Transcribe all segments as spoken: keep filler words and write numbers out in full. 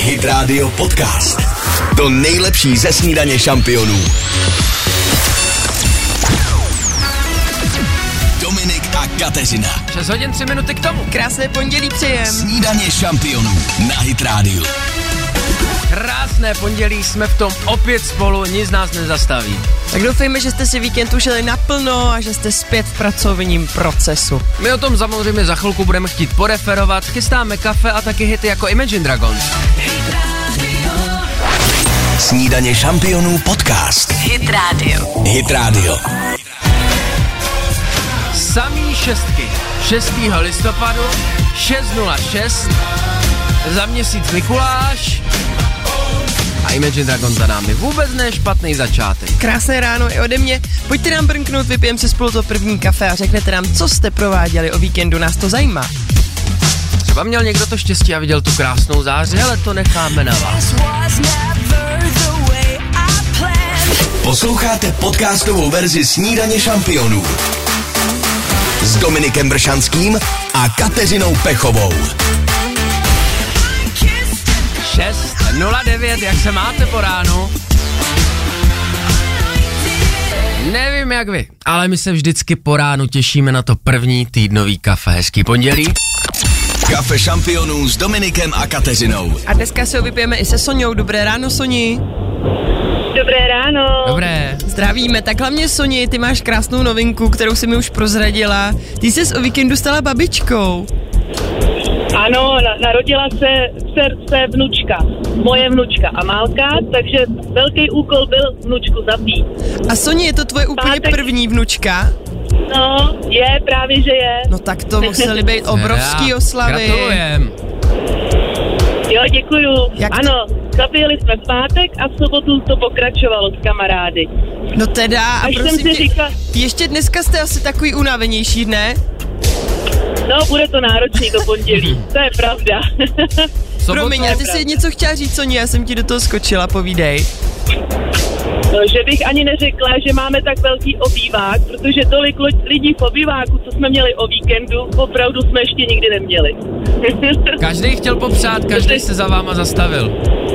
Hit Rádio Podcast. To nejlepší ze snídaně šampionů. Dominik a Kateřina. šest hodin tři minuty k tomu. Krásné pondělí přejem. Snídaně šampionů na Hit Rádiu. Krásné pondělí, jsme v tom opět spolu, nic nás nezastaví. Tak doufejme, že jste si víkend užili naplno a že jste zpět v pracovním procesu. My o tom samozřejmě za chvilku budeme chtít poreferovat, chystáme kafe a taky hity jako Imagine Dragons. Snídaně šampionů podcast. Hit Radio. Hit Radio. Samý šestky, šestého listopadu, šest nula šest, za měsíc Mikuláš a Imagine Dragon za námi. Vůbec ne špatný začátek. Krásné ráno i ode mě. Pojďte nám brnknout, vypijeme si spolu to první kafe a řeknete nám, co jste prováděli o víkendu, nás to zajímá. Třeba měl někdo to štěstí a viděl tu krásnou záři, ale to necháme na vás. Posloucháte podcastovou verzi Snídaně šampionů s Dominikem Bršanským a Kateřinou Pechovou. šest nula devět, jak se máte po ránu? Nevím jak vy, ale my se vždycky po ránu těšíme na to první týdnový kafe. Hezký pondělí. Kafe šampionů s Dominikem a Kateřinou. A dneska si ho vypijeme i se Soňou. Dobré ráno, Soni. Dobré ráno. Dobré. Zdravíme. Tak hlavně, Soni, ty máš krásnou novinku, kterou jsi mi už prozradila. Ty jsi o víkendu stala babičkou. Ano, narodila se, se, se vnučka, moje vnučka Amálka, takže velký úkol byl vnučku zapít. A Soně, je to tvoje úplně Pátek. První vnučka? No, je, právě že je. No tak to museli být obrovský oslavy. Gratulujem. Jo, děkuju. Jak ano, zapili jsme v pátek a v sobotu to pokračovalo s kamarády. No teda, a až prosím tě, říkala... ještě dneska jste asi takový unavenější, ne? No, bude to náročný do pondělí, to je pravda. Promiň, a ty jsi něco chtěla říct, Soně, já jsem ti do toho skočila, povídej. No, že bych ani neřekla, že máme tak velký obývák, protože tolik lidí v obýváku, co jsme měli o víkendu, opravdu jsme ještě nikdy neměli. Každý chtěl popřát, každý se za váma zastavil.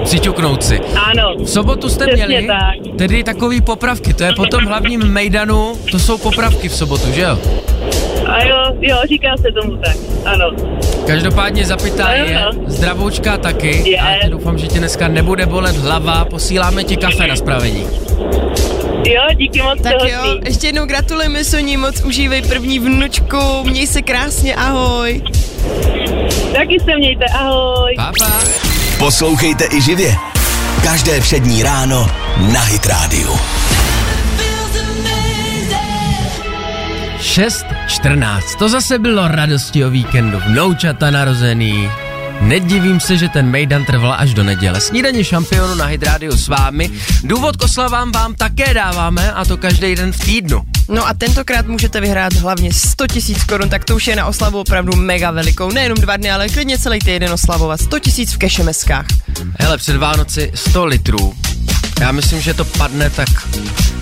Přiťuknout si. Ano. V sobotu jste měli tak. Tedy takový popravky, to je po tom hlavním mejdanu, to jsou popravky v sobotu, že jo? A jo, jo, říká se tomu tak, ano. Každopádně zapytá je, no. Zdravoučka taky, je. A já doufám, že tě dneska nebude bolet hlava, posíláme ti kafe na spravení. Jo, díky moc. Tak jo, hostí. Ještě jednou gratulujeme, Soni, moc užívej první vnučku, měj se krásně, ahoj. Taky se mějte, ahoj. Pa, pa. Poslouchejte i živě, každé přední ráno na Hit Rádiu. šest čtrnáct, to zase bylo radosti o víkendu, vnoučata narozený. Nedivím se, že ten mejdan trval až do neděle. Snídaně šampionu na Hit Rádiu s vámi. Důvod k oslavám vám také dáváme, a to každý den v týdnu. No a tentokrát můžete vyhrát hlavně sto tisíc korun, tak to už je na oslavu opravdu mega velikou. Nejenom dva dny, ale klidně celý týden oslavovat. sto tisíc v kešemeskách. Hele, před Vánoci sto litrů. Já myslím, že to padne tak...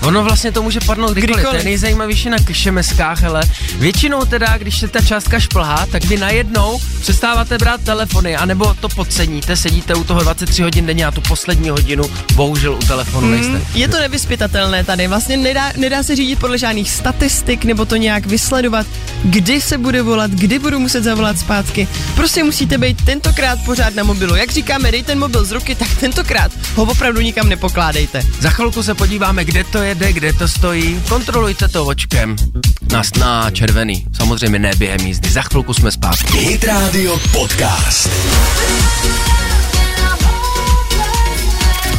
Ono vlastně to může padnout kdykoliv, kdykoliv. To je nejzajímavější na kešemeskách, ale většinou teda, když se ta částka šplhá, tak vy najednou přestáváte brát telefony, anebo to podceníte, sedíte u toho dvacet tři hodin denně a tu poslední hodinu bohužel u telefonu nejste. Hmm, je to nevyzpytatelné tady, vlastně nedá, nedá se řídit podle žádných statistik, nebo to nějak vysledovat, kdy se bude volat, kdy budu muset zavolat zpátky. Prostě musíte být tentokrát pořád na mobilu. Jak říkáme, dej ten mobil z ruky, tak tentokrát ho opravdu nikam nepokládejte. Za chvilku se podíváme, kde to je, kde to stojí, kontrolujte to očkem. Nás na červený, samozřejmě ne během jízdy, za chvilku jsme zpátky. Hit Radio Podcast.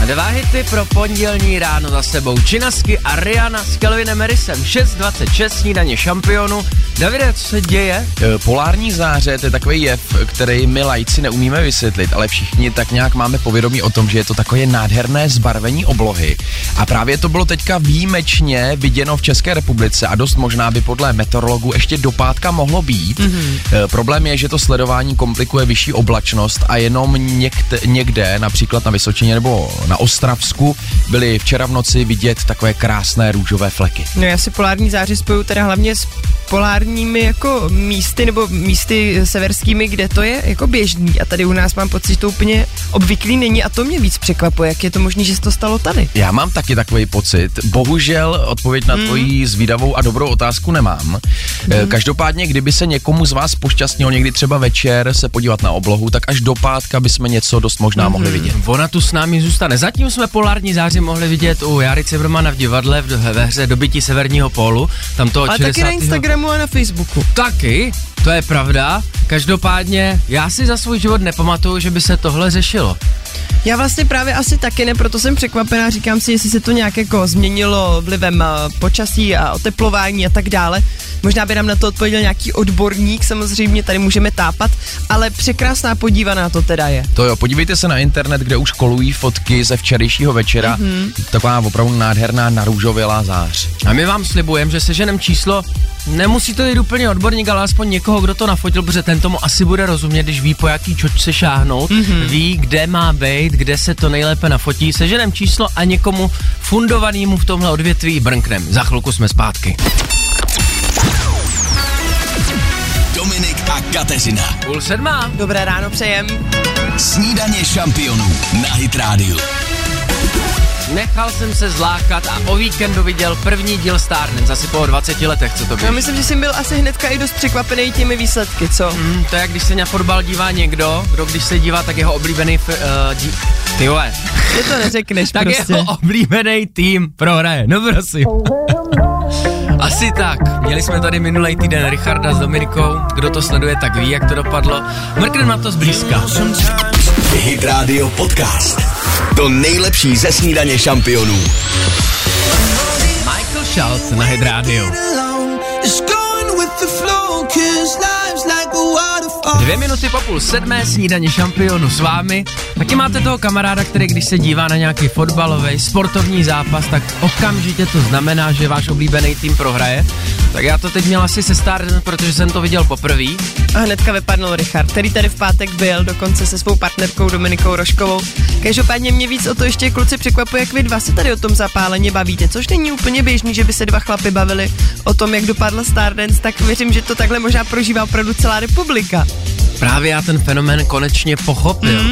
Dva hity pro pondělní ráno za sebou. Činasky a Rihanna s Calvinem Harrisem. šest dvacet šest, snídaně šampionu. Davide, co se děje? Polární záře, to je takový jev, který my lajci neumíme vysvětlit, ale všichni tak nějak máme povědomí o tom, že je to takové nádherné zbarvení oblohy. A právě to bylo teďka výjimečně viděno v České republice a dost možná by podle meteorologů ještě do pátka mohlo být. Mm-hmm. Problém je, že to sledování komplikuje vyšší oblačnost a jenom někde, někde například na Vysočině nebo na Ostravsku byly včera v noci vidět takové krásné růžové fleky. No já si polární záři spoju teda hlavně s polárními jako místy nebo místy severskými, kde to je jako běžný a tady u nás mám pocit, že to úplně obvyklý není a to mě víc překvapuje, jak je to možné, že se to stalo tady. Já mám taky takový pocit, bohužel odpověď na mm. tvoji zvídavou a dobrou otázku nemám. Mm. Každopádně, kdyby se někomu z vás pošťastnilo někdy třeba večer se podívat na oblohu, tak až do pátka bychom něco dost možná mm. mohli vidět. Ona tu s námi zůstane. Zatím jsme polární záři mohli vidět u Járy Cimrmana v divadle v, ve hře Dobytí severního pólu. Tam to a taky na Instagramu a na Facebooku. Taky, to je pravda. Každopádně, já si za svůj život nepamatuju, že by se tohle řešilo. Já vlastně právě asi taky ne, proto jsem překvapená, říkám si, jestli se to nějak jako změnilo vlivem počasí a oteplování a tak dále. Možná by nám na to odpověděl nějaký odborník, samozřejmě tady můžeme tápat, ale překrásná podívaná to teda je. To jo, podívejte se na internet, kde už kolují fotky ze včerejšího večera, mm-hmm. taková opravdu nádherná narůžovělá zář. A my vám slibujeme, že seženem číslo, nemusí to jít úplně odborník, ale aspoň někoho, kdo to nafotil, protože ten tomu asi bude rozumět, když ví, po jaký čoč se šáhnout, mm-hmm. ví, kde má být, kde se to nejlépe nafotí, seženem číslo a někomu fundovanému v tomhle odvětví brnknem. Za chvilku jsme zpátky. Dominik a Kateřina. Půl sedmá. Dobré ráno přejem. Snídaně šampionů na Hit Rádiu. Nechal jsem se zlákat a o víkendu viděl první díl StarDance, asi po dvaceti letech, co to bylo. Já myslím, že jsem byl asi hnedka i dost překvapený těmi výsledky, co? Mm, to je, jak když se na fotbal dívá někdo, kdo když se dívá, tak jeho oblíbený... F- uh, dí- Tyhle. Ty to neřekneš tak prostě. Tak jeho oblíbený tým prohraje, no prosím. Asi tak. Měli jsme tady minulý týden Richarda s Dominikou. Kdo to sleduje, tak ví, jak to dopadlo. Mrknem na to zblízka. Hit Radio Podcast. To nejlepší ze snídaně šampionů. Michael Schultz na Hit Radio. Dvě minuty po půl sedmé snídaně šampionu s vámi. Taky máte toho kamaráda, který když se dívá na nějaký fotbalový, sportovní zápas, tak okamžitě to znamená, že váš oblíbený tým prohraje. Tak já to teď měl asi se StarDance, protože jsem to viděl poprvé. A hnedka vypadnul Richard, který tady v pátek byl, dokonce se svou partnerkou Dominikou Roskovou. Každopádně mě víc o to ještě kluci překvapuje, jak vy dva se tady o tom zapáleně bavíte, což není úplně běžný, že by se dva chlapi bavili o tom, jak dopadla StarDance, tak věřím, že to takhle možná prožívá opravdu celá republika. Právě já ten fenomén konečně pochopil. Mm.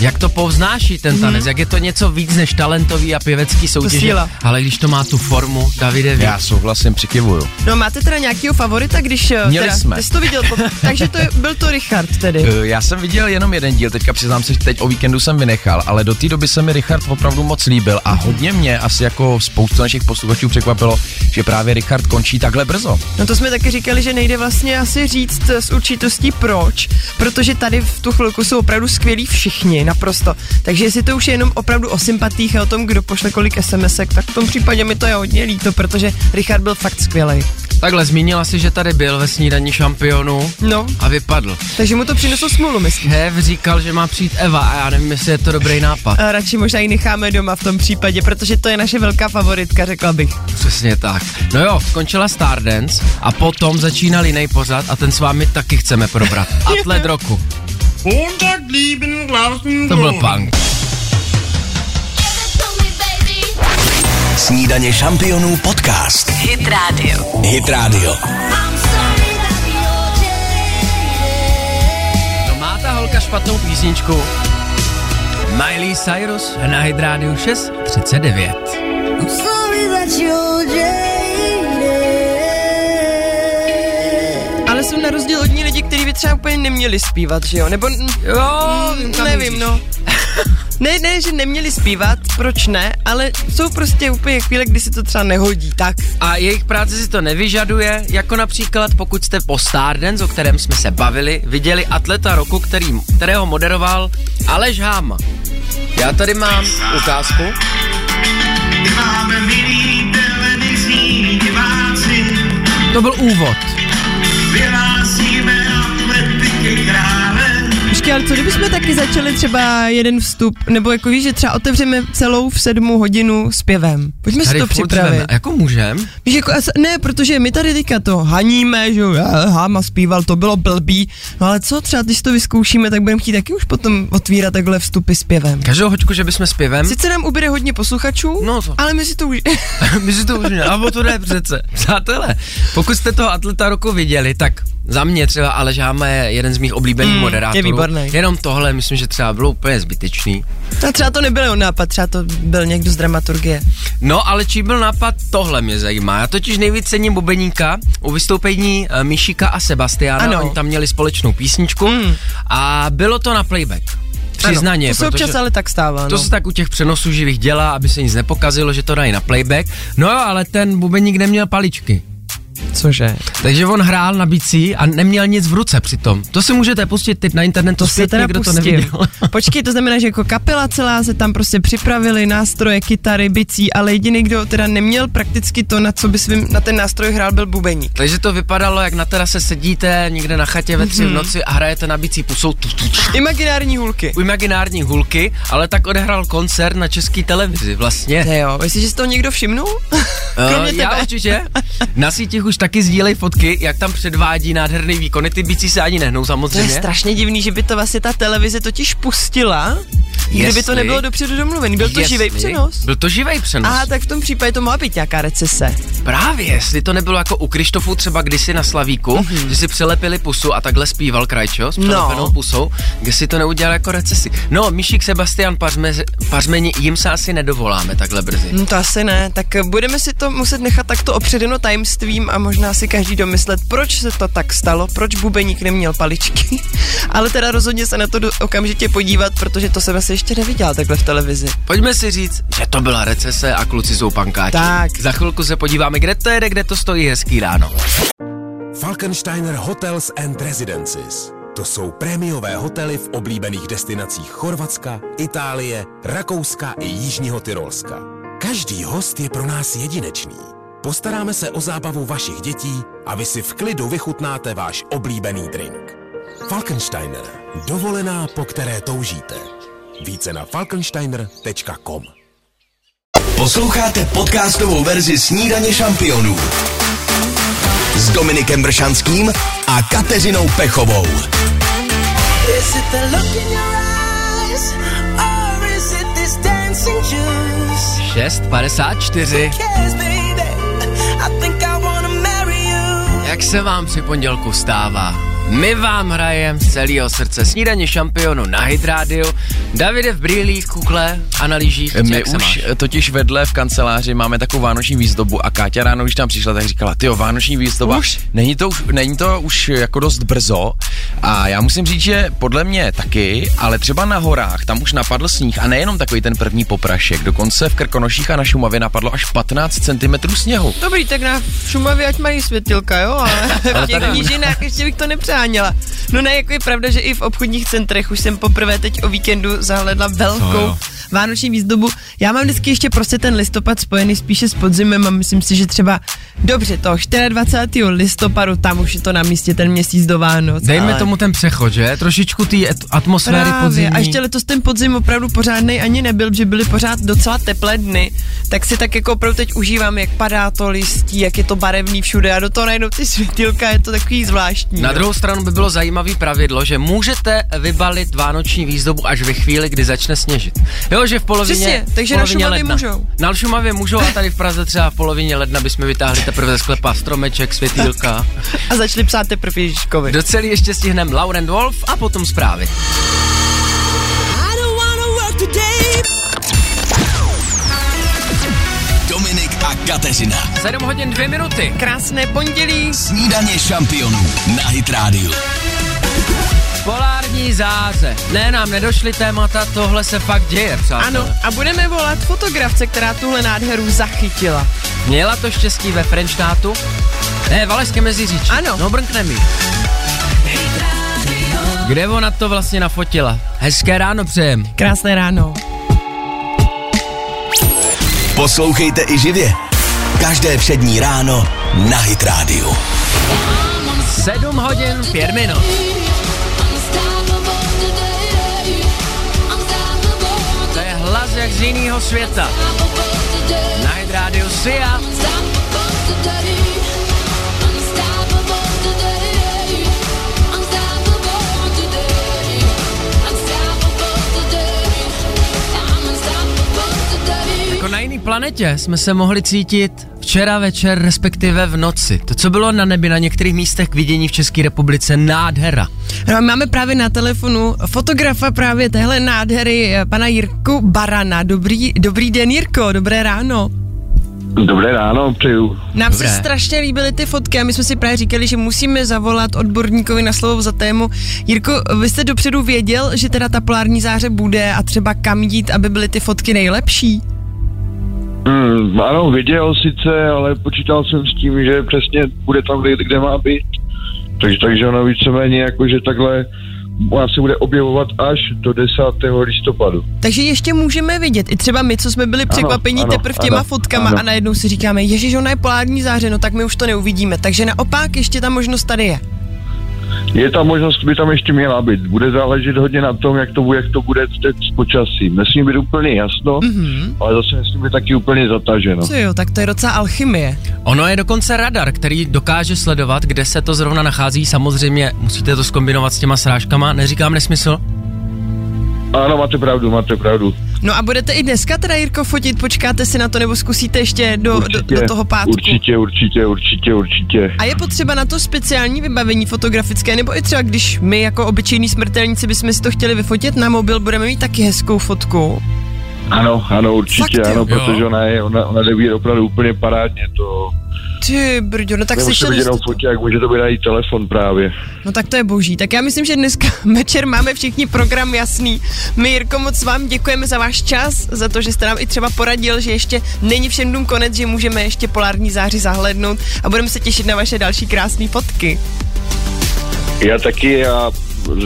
Jak to povznáší ten tanec, mm. jak je to něco víc než talentový a pěvecký soutěže, ale když to má tu formu, Davide ví. Já souhlasím, přikivuju. No máte teda nějakýho favorita, když teda, jsme. Ty jsi to viděl, po, takže to byl to Richard tedy. Já jsem viděl jenom jeden díl, teďka přiznám se, že teď o víkendu jsem vynechal, ale do té doby se mi Richard opravdu moc líbil a hodně mě asi jako spoustu našich posluchačů překvapilo, že právě Richard končí takhle brzo. No to jsme taky říkali, že nejde vlastně asi říct s určitostí proč, protože tady v tu chvilku jsou opravdu skvělí všichni. Naprosto. Takže jestli to už je jenom opravdu o sympatích a o tom, kdo pošle kolik es em esek, tak v tom případě mi to je hodně líto, protože Richard byl fakt skvělej. Takhle, zmínila si, že tady byl ve snídaní šampionů no. a vypadl. Takže mu to přineslo smůlu, myslím. Chef říkal, že má přijít Eva a já nevím, jestli je to dobrý nápad. A radši možná ji necháme doma v tom případě, protože to je naše velká favoritka, řekla bych. Přesně tak. No jo, skončila StarDance a potom začínal jiný pořad a ten s vámi taky chceme probrat. Atlet roku. To byl punk. Snídaně šampionů podcast. Hit Radio. Hit Radio. No má ta holka špatnou písničku. Miley Cyrus na Hit Radio šest třicet devět. I'm sorry that you're ale jsem na rozdíl od ní lidi, kteří by třeba úplně neměli zpívat, že jo? Nebo, jo, m- nevím, no. Ne, ne, že neměli zpívat, proč ne, ale jsou prostě úplně chvíle, kdy si to třeba nehodí, tak. A jejich práce si to nevyžaduje, jako například pokud jste po StarDance, o kterém jsme se bavili, viděli atleta roku, který, kterého moderoval Aleš Háma. Já tady mám ukázku. To byl úvod. Ještě, ale co kdybychom taky začali třeba jeden vstup, nebo jako víš, že třeba otevřeme celou v sedmou hodinu zpěvem. Pojďme tady si to připravit. Zveme. Jako můžem? Víš, jako, ne, protože my tady teďka to haníme, že Háma zpíval, to bylo blbý, no ale co třeba, když to vyzkoušíme, tak budeme chtít taky už potom otvírat takhle vstupy zpěvem. Každou hoďku, že bychom zpěvem. Sice nám ubude hodně posluchačů, no to. Ale my si to už... my si to už ne, ale to ne přece. Přátelé, pokud jste toho atleta roku viděli, tak Za mě třeba Aleš Háma je jeden z mých oblíbených mm, moderátorů. Je výborný. Jenom tohle, myslím, že třeba bylo úplně zbytečný. A třeba to nebyl on nápad, třeba to byl někdo z dramaturgie. No, ale čí byl nápad, tohle mě zajímá. Já totiž nejvíc cením bubeníka u vystoupení Mišika a Sebastiána. Ano. Oni tam měli společnou písničku mm. a bylo to na playback. Přiznaně, ano, to se občas ale tak stává. No. To se tak u těch přenosů živých dělá, aby se nic nepokazilo, že to dají na playback. No jo, ale ten bubeník neměl paličky. Cože? Takže on hrál na bicí a neměl nic v ruce přitom. To si můžete pustit teď na internetu, to zpět, někdo pustím. To neviděl. Počkej, to znamená, že jako kapela celá se tam prostě připravili, nástroje, kytary, bicí, ale jediný, kdo teda neměl prakticky to, na co by svým, na ten nástroj hrál, byl bubeník. Takže to vypadalo, jak na terase sedíte někde na chatě ve tři v noci a hrajete na bicí pusou. Imaginární hulky. Imaginární hulky, ale tak odehrál koncert na české televizi vlastně. To jo, myslíš, že si to někdo všimnul? Kromě tebe. Já určitě. Na sítích už taky sdílej fotky, jak tam předvádí nádherný výkony, ty bicí se ani nehnou samozřejmě. To je strašně divný, že by to vlastně ta televize totiž pustila, jestli, kdyby to nebylo dopředu domluvený. Byl to živý přenos? Byl to živý přenos. Aha, tak v tom případě to mohla být nějaká recese. Právě, jestli to nebylo jako u Krištofu třeba kdysi na Slavíku, mm-hmm. že si přelepili pusu a takhle zpíval Krajčo s přelepenou no. pusou, kde si to neudělal jako recesi. No, Mišik, Sebastián, pařme, pařmeni, jim se asi nedovoláme takhle brzy. No to asi ne, tak budeme si to muset nechat takto opředeno tajemstvím a možná si každý domyslet, proč se to tak stalo, proč bubeník neměl paličky, ale teda rozhodně se na to okamžitě podívat, protože to jsem se ještě neviděla takhle v televizi. Pojďme si říct, že to byla recese a kluci jsou pankáči. Tak. Za chvilku se podíváme, kde to jede, kde to stojí. Hezký ráno. Falkensteiner Hotels and Residences. To jsou prémiové hotely v oblíbených destinacích Chorvatska, Itálie, Rakouska i Jižního Tyrolska. Každý host je pro nás jedinečný. Postaráme se o zábavu vašich dětí a vy si v klidu vychutnáte váš oblíbený drink. Falkensteiner. Dovolená, po které toužíte. Více na falkensteiner tečka com. Posloucháte podcastovou verzi Snídaně šampionů s Dominikem Bršanským a Kateřinou Pechovou. Is it the look in your eyes, or is it this dancing juice? šest padesát čtyři. Jak se vám při pondělku stává? My vám hrajeme z celého srdce Snídaně šampionu na hit rádiu. Davide v brýlích, kukle a na lyžích. My už totiž vedle v kanceláři máme takovou vánoční výzdobu a Káťa ráno, když tam přišla, tak říkala, tyjo, vánoční výzdoba, už? Není, to už, není to už jako dost brzo a já musím říct, že podle mě taky, ale třeba na horách, tam už napadl sníh a nejenom takový ten první poprašek, dokonce v Krkonoších a na Šumavě napadlo až patnáct centimetrů sněhu. Dobrý, tak na Šumavě ať mají světilka, jo, ale v těch nížinách ještě bych to nepřál. No ne, jako je pravda, že i v obchodních centrech už jsem poprvé teď o víkendu zahledla velkou vánoční výzdobu. Já mám vždycky ještě prostě ten listopad spojený spíše s podzimem a myslím si, že třeba dobře toho dvacátého čtvrtého listopadu, tam už je to na místě ten měsíc do Vánoc. Dejme ale... tomu ten přechod, že? Trošičku ty atmosféry podzimní. A ještě letos ten podzim opravdu pořádnej ani nebyl, že byly pořád docela teplé dny, tak si tak jako opravdu teď užívám, jak padá to listí, jak je to barevný všude a do toho najednou ty světýlka, je to takový zvláštní. Na druhou stranu by bylo zajímavý pravidlo, že můžete vybalit vánoční výzdobu až ve chvíli, kdy začne sněžit. Jo, že v polovině. Přesně, takže v polovině na Šumavě můžou. Na Šumavě můžou a tady v Praze třeba v polovině ledna bychom vytáhli teprve ze sklepa stromeček, světýlka. A začali psát teprve Ježíškovi. Do celý ještě stihneme Lauren Wolf a potom zprávy. Dominik a Kateřina. sedm hodin dvě minuty. Krásné pondělí. Snídaně šampionů na hit rádiu. Polární záře. Ne, nám nedošly témata, tohle se fakt děje, přátelé. Ano, a budeme volat fotografce, která tuhle nádheru zachytila. Měla to štěstí ve Frenštátu? Ne, Valašské Meziříčí. Ano. No brnknem jí. Kde ona to vlastně nafotila? Hezké ráno přejem. Krásné ráno. Poslouchejte i živě. Každé přední ráno na hit rádiu. sedm hodin pět minut. Hlas jak z jinýho světa. Na hit rádiu Sia. Jako na jiný planetě jsme se mohli cítit Včera večer, respektive v noci. To, co bylo na nebi na některých místech k vidění v České republice, nádhera. No, máme právě na telefonu fotografa právě téhle nádhery, pana Jirku Barana. Dobrý, dobrý den, Jirko, dobré ráno. Dobré ráno, přeju. Nám Dobré. se strašně líbily ty fotky a my jsme si právě říkali, že musíme zavolat odborníkovi na slovo za tému. Jirko, vy jste dopředu věděl, že teda ta polární záře bude a třeba kam jít, aby byly ty fotky nejlepší? Hmm, ano, věděl sice, ale počítal jsem s tím, že přesně bude tam, kde, kde má být. Takže, takže ono víceméně jako, že takhle ona se bude objevovat až do desátého listopadu. Takže ještě můžeme vidět, i třeba my, co jsme byli překvapení teprve těma ano, fotkama ano. a najednou si říkáme, ježiš, ona je polární záře, no tak my už to neuvidíme. Takže naopak ještě ta možnost tady je. Je ta možnost, by tam ještě měla být. Bude záležet hodně na tom, jak to bude, jak to bude teď s počasím. Nesmí být úplně jasno, mm-hmm. ale zase nesmí být taky úplně zataženo. Co jo, tak to je docela alchymie. Ono je dokonce radar, který dokáže sledovat, kde se to zrovna nachází. Samozřejmě musíte to zkombinovat s těma srážkama. Neříkám nesmysl? Ano, máte pravdu, máte pravdu. No a budete i dneska teda, Jirko, fotit? Počkáte si na to, nebo zkusíte ještě do, určitě, do, do toho pátku? Určitě, určitě, určitě, určitě. A je potřeba na to speciální vybavení fotografické, nebo i třeba když my jako obyčejní smrtelníci bychom si to chtěli vyfotit na mobil, budeme mít taky hezkou fotku? Ano, ano, určitě, Fakt, ano, jo. protože ona je, ona, ona jde opravdu úplně parádně, to... Ty brďo, no tak slyšeli jste to. Fotě, jak může to být najít telefon právě. No tak to je boží. Tak já myslím, že dneska večer máme všichni program jasný. My, Jirko, moc vám děkujeme za váš čas, za to, že jste nám i třeba poradil, že ještě není všem dnům konec, že můžeme ještě polární záři zahlédnout a budeme se těšit na vaše další krásné fotky. Já taky a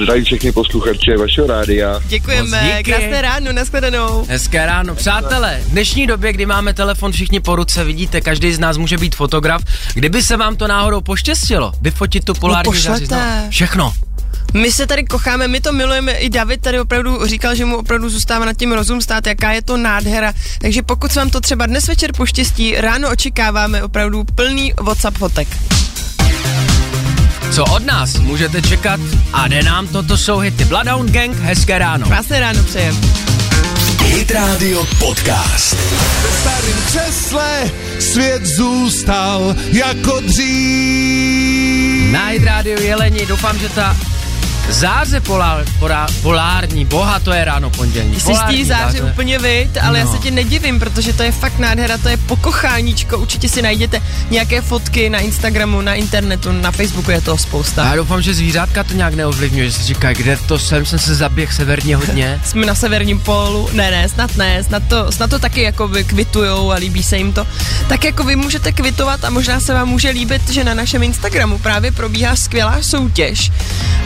zdravím všechny posluchače vašeho rádia. Děkujeme, krásné ráno, nashledanou. Hezké ráno, přátelé, v dnešní době, kdy máme telefon všichni po ruce, vidíte, každý z nás může být fotograf. Kdyby se vám to náhodou poštěstilo, vyfotit tu polární záři, no, všechno. My se tady kocháme, my to milujeme, i David tady opravdu říkal, že mu opravdu zůstává nad tím rozum stát, jaká je to nádhera, takže pokud se vám to třeba dnes večer poštěstí, ráno očekáváme opravdu plný WhatsApp fotek. Co od nás můžete čekat a jde nám, toto jsou hity. Bloodhound Gang, hezké ráno. Krásné ráno přejem. hit Radio podcast. Ve starým křesle svět zůstal jako dřív. Na hit rádiu Jeleni, doufám, že ta záře polár, porá, polární, boha, to je ráno pondělí. Jsi z té záře úplně vyjít, ale no. já se ti nedivím, protože to je fakt nádhera, to je pokocháníčko, určitě si najdete nějaké fotky na Instagramu, na internetu, na Facebooku je toho spousta. Já doufám, že zvířátka to nějak neovlivňuje, že si říkají, kde to jsem, jsem se zaběh severně hodně. Jsme na severním polu, ne, ne, snad ne, snad to, snad to taky jako kvitujou a líbí se jim to. Tak jako vy můžete kvitovat a možná se vám může líbit, že na našem Instagramu právě probíhá skvělá soutěž.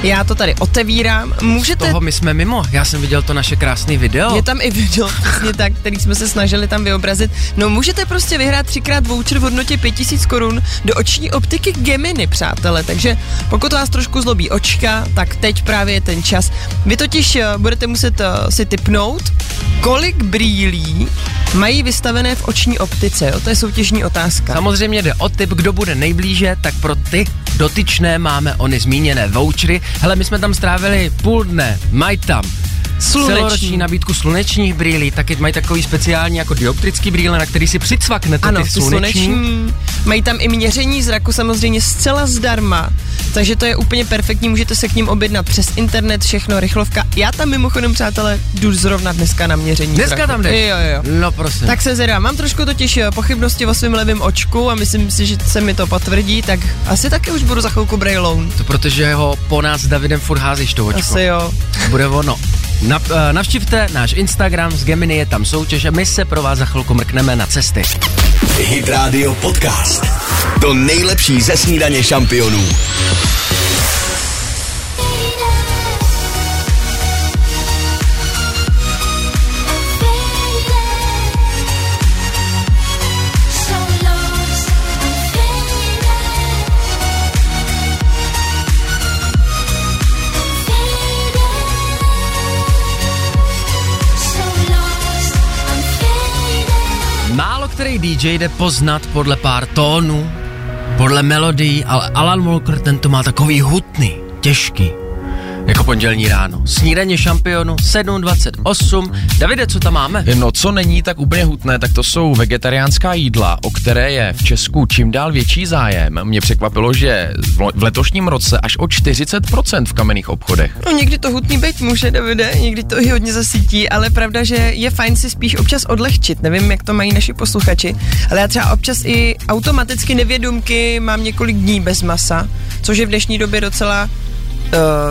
Já to tady otevírám, můžete... Z toho my jsme mimo, já jsem viděl to naše krásné video. Je tam i video, přesně tak, který jsme se snažili tam vyobrazit. No můžete prostě vyhrát třikrát voucher v hodnotě pět tisíc korun do oční optiky Gemini, přátelé. Takže pokud vás trošku zlobí očka, tak teď právě je ten čas. Vy totiž budete muset si tipnout, kolik brýlí mají vystavené v oční optice, jo? To je soutěžní otázka. Samozřejmě jde o tip, kdo bude nejblíže, tak pro ty dotyčné máme ony zmíněné vouchery. Hele, my jsme tam strávili půl dne, mají tam celoroční nabídku slunečních brýlí, taky mají takový speciální jako dioptrický brýle, na který si přicvaknete ano, ty sluneční. sluneční. Mají tam i měření zraku samozřejmě zcela zdarma, takže to je úplně perfektní, můžete se k ním objednat přes internet, všechno, rychlovka. Já tam mimochodem, přátelé, jdu zrovna dneska na měření Dneska zraku. tam jdeš? Jo, jo. No prosím. Tak se zjedám, mám trošku totiž pochybnosti o svém levém očku a myslím si, že se mi to potvrdí, tak asi taky už budu za chvilku brejloun. To protože ho po nás s Davidem furt házíš to očko. Asi jo. Bude ono. Na, navštivte náš Instagram, z Gemini je tam soutěž a my se pro vás za chvilku mrkneme na cesty. hit Radio podcast. To nejlepší ze snídaně šampionů. Který dý džej jde poznat podle pár tónů, podle melodií, ale Alan Walker, ten to má takový hutný, těžký. jako pondělní ráno. Snídaně šampionu sedm dvacet osm. Davide, co tam máme? No, co není tak úplně hutné, tak to jsou vegetariánská jídla, o které je v Česku čím dál větší zájem. Mě překvapilo, že v letošním roce až o čtyřicet procent v kamenných obchodech. No, někdy to hutný být může, Davide, někdy to i hodně zasítí, ale pravda, že je fajn si spíš občas odlehčit. Nevím, jak to mají naši posluchači, ale já třeba občas i automaticky nevědomky mám několik dní bez masa, což je v dnešní době docela,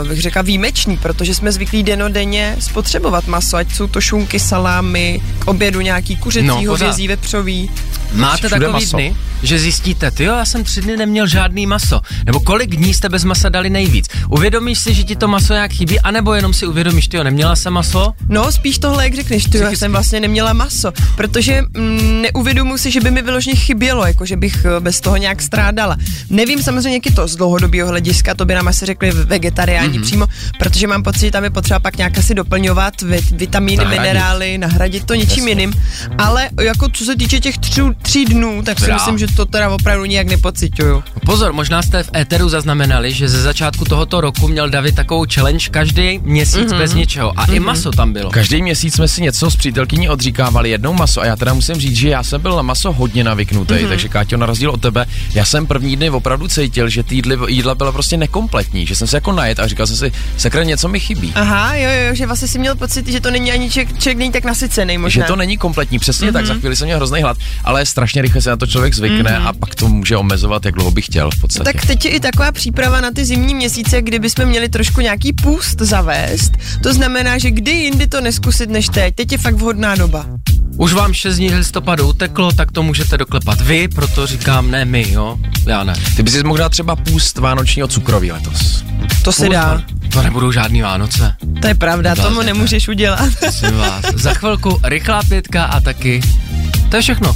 uh, bych řekla, výjimečný, protože jsme zvyklí denodenně spotřebovat maso, ať jsou to šunky, salámy, k obědu nějaký kuřecí, no, hovězí, vepřový. Máte takový maso dny, že zjistíte, ty jo, já jsem tři dny neměl žádný maso, nebo kolik dní jste bez masa dali nejvíc? Uvědomíš si, že ti to maso nějak chybí, anebo jenom si uvědomíš, ty jo, neměla jsem maso? No, spíš tohle, jak řekneš, ty jo, já jsem vlastně neměla maso, protože mm, neuvědomuji si, že by mi vyloženě chybělo, jako že bych bez toho nějak strádala. Nevím samozřejmě, jak je to z dlouhodobého hlediska, to by nám asi řekli vegetariáni mm-hmm. přímo, protože mám pocit, že tam je potřeba pak nějak asi doplňovat vit, vitamíny, nahradit. minerály, nahradit to něčím jiným, ale jako co se týče těch třů, tří dnů, tak si myslím, že to teda opravdu nijak nepociťuju. Pozor, možná jste v éteru zaznamenali, že ze začátku tohoto roku měl David takovou challenge každý měsíc mm-hmm. bez něčeho a mm-hmm. i maso tam bylo. Každý měsíc jsme si něco s přítelkyní odříkávali, jednou maso, a já teda musím říct, že já jsem byl na maso hodně navyknutý, mm-hmm. takže Káťo, na rozdíl od tebe, já jsem první dny opravdu cítil, že ty jídla byla prostě nekompletní, že jsem se jako najet a říkal jsem si, sakra, něco mi chybí. Aha, jo, jo, že vlastně si měl pocit, že to není ani člověk, člověk není tak nasycený možná. Že to není kompletní, přesně mm-hmm. tak, za chvíli jsem měl hrozný hlad, ale strašně rychle se na to člověk zvykne mm-hmm. a pak to může omezovat, jak dlouho by chtěl v podstatě. Tak teď je i taková příprava na ty zimní měsíce, kdyby jsme měli trošku nějaký půst zavést. To znamená, že kdy jindy to neskusit než teď. Teď je fakt vhodná doba. Už vám šest dní listopadu uteklo, tak to můžete doklepat vy, proto říkám ne my, jo? Já ne. Ty bys mohl dát třeba půst vánočního cukroví letos. To se dá. To nebudou žádný Vánoce. To je pravda, tomu nemůžeš udělat. Vás. Za chvilku rychlá pětka a taky to je všechno.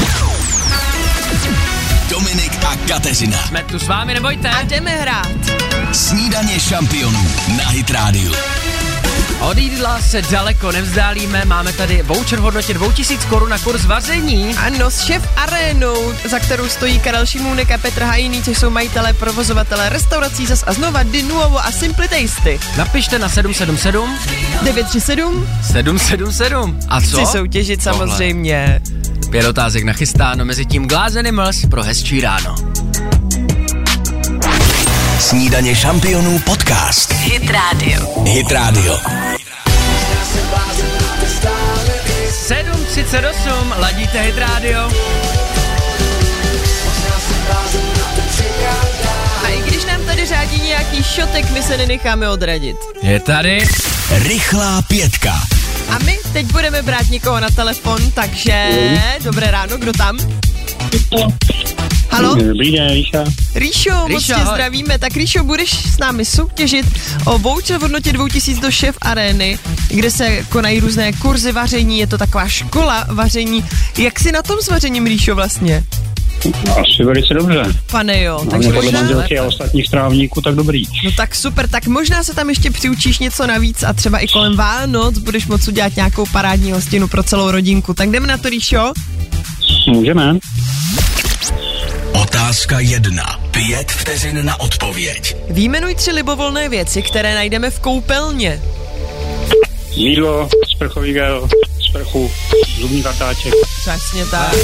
Dominik a Kateřina. Jsme tu s vámi, nebojte. A jdeme hrát. Snídaně šampionů na Hit Rádiu. Od jídla se daleko nevzdálíme, máme tady voucher v hodnotě dvě tisíce korun na kurz vaření. Ano, s Chef Arénou, za kterou stojí Karel Šimůnek a Petr Hajný, což jsou majitelé, provozovatelé restaurací Zas a znova, Dinuovo a Simply Tasty. Napište na sedm sedm sedm devět tři sedm sedm sedm sedm. A co? Chci soutěžit samozřejmě. Pět otázek nachystáno, mezi tím glázeny mls pro hezčí ráno. Snídaně šampionů podcast. Hit Rádio. Hit Rádio. sedm třicet osm, ladíte Hit Rádio. A i když nám tady řádí nějaký šotek, my se nenecháme odradit. Je tady rychlá pětka. A my teď budeme brát někoho na telefon, takže dobré ráno, kdo tam? Haló? Dobrý den, Ríša. Ríšo, moc tě zdravíme. Tak Ríšo, budeš s námi soutěžit o voucher v hodnotě dvě tisíce do Chef Arény, kde se konají různé kurzy vaření, je to taková škola vaření. Jak jsi na tom s vařením, Ríšo, vlastně? Asi velice dobře. Pane jo. Takže podle manželky a ostatních strávníků, tak dobrý. No tak super, tak možná se tam ještě přiučíš něco navíc a třeba i kolem Vánoc budeš moct udělat nějakou parádní hostinu pro celou rodinku. Tak jdeme na to, Ríšo? Můžeme. Otázka jedna. Pět vteřin na odpověď. Výjmenuj tři libovolné věci, které najdeme v koupelně. Mídlo, sprchový gel, sprchu, zubní kartáček. Přesně tak.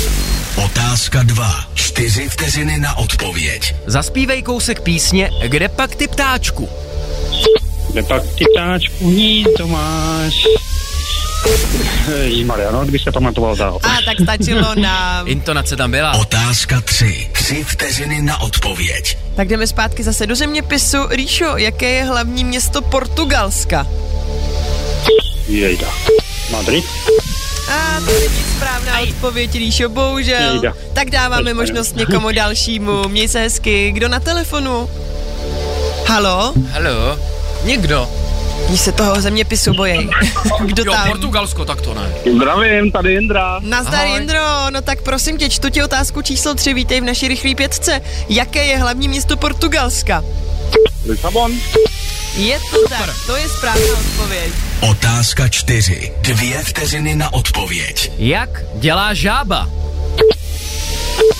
Otázka dva. Čtyři vteřiny na odpověď. Zaspívej kousek písně Kde pak ty ptáčku? Kde pak ty ptáčku nic to máš? Ježímaria, no, kdyby se pamatoval dál. A tak stačilo na... Intonace tam byla. Otázka tři. Tři vteřiny na odpověď. Tak jdeme zpátky zase do zeměpisu. Ríšo, jaké je hlavní město Portugalska? Jejda. Madrid. A to není správná Aj. odpověď, Ríšo, bohužel. Jejda. Tak dáváme Jejda. možnost někomu dalšímu. Měj se hezky. Kdo na telefonu? Halo? Halo? Někdo? Oni se toho zeměpisu bojí. Kdo jo, tam? Portugalsko, tak to ne. Zdravím, tady Jindra. Nazdar, Jindro, no tak prosím tě, čtu ti otázku číslo tři, vítej v naší rychlý pětce. Jaké je hlavní město Portugalska? Lisabon. Je to tak, to je správná odpověď. Otázka čtyři, dvě vteřiny na odpověď. Jak dělá žába?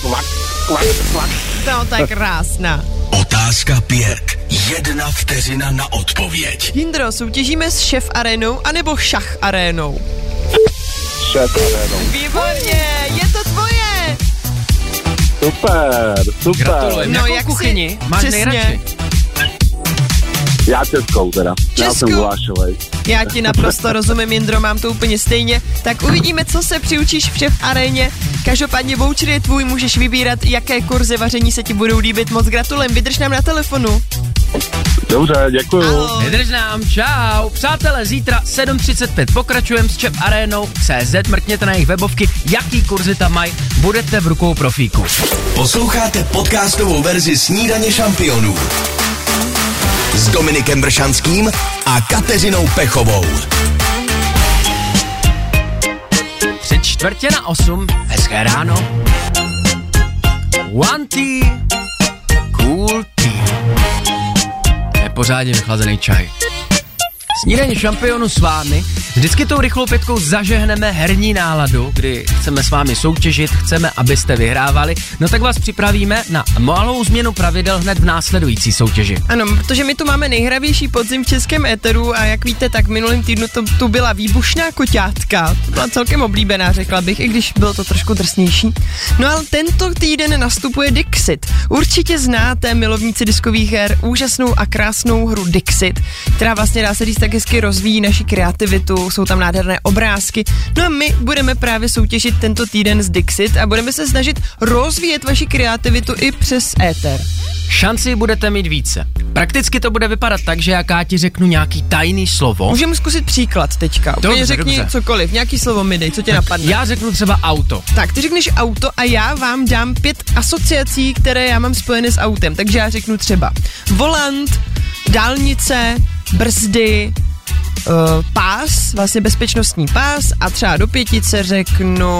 Kvak, kvak, kvak. No, to je krásná. Otázka pět, jedna vteřina na odpověď. Jindro, soutěžíme s Chef Arénou anebo Šach Arénou? Šach Arénou. Výborně, je to tvoje. Super, super. Gratulujem, no, jakou kuchyni máš nejradši? Já českou teda, Česku. Já jsem Vlášovej. Já ti naprosto rozumím, Jindro, mám to úplně stejně. Tak uvidíme, co se přiučíš v Chef Aréně. Každopádně voucher je tvůj, můžeš vybírat, jaké kurzy vaření se ti budou líbit. Moc gratulujem, vydrž nám na telefonu. Dobře, děkuju. Ahoj. Vydrž nám, čau. Přátelé, zítra sedm třicet pět pokračujeme s Chef Arénou tečka cé zet, mrkněte na jejich webovky, jaký kurzy tam mají, budete v rukou profíku. Posloucháte podcastovou verzi Snídaně šampionů s Dominikem Bršanským a Kateřinou Pechovou. Před čtvrtě na osm, hezké ráno. One tea, cool tea. Nepořádně vychlazený čaj. Snídaně šampionu s vámi. Vždycky tou rychlou pětkou zažehneme herní náladu, kdy chceme s vámi soutěžit, chceme, abyste vyhrávali. No tak vás připravíme na malou změnu pravidel hned v následující soutěži. Ano, protože my tu máme nejhravější podzim v českém éteru a jak víte, tak minulým týdnu to, tu byla výbušná koťátka. To byla celkem oblíbená, řekla bych, i když bylo to trošku drsnější. No ale tento týden nastupuje Dixit. Určitě znáte, milovníci diskových her, úžasnou a krásnou hru Dixit, která vlastně, dá se říct, tak hezky rozvíjí naši kreativitu, jsou tam nádherné obrázky. No a my budeme právě soutěžit tento týden z Dixit a budeme se snažit rozvíjet vaši kreativitu i přes éter. Šanci budete mít více. Prakticky to bude vypadat tak, že já ti řeknu nějaký tajný slovo. Můžeme zkusit příklad teďka. Dobře, řekni dobře. Cokoliv, nějaký slovo mi dej, co tě tak napadne. Já řeknu třeba auto. Tak, ty řekneš auto a já vám dám pět asociací, které já mám spojené s autem. Takže já řeknu třeba volant, dálnice, brzdy, uh, pás, vlastně bezpečnostní pás a třeba do pětice řeknu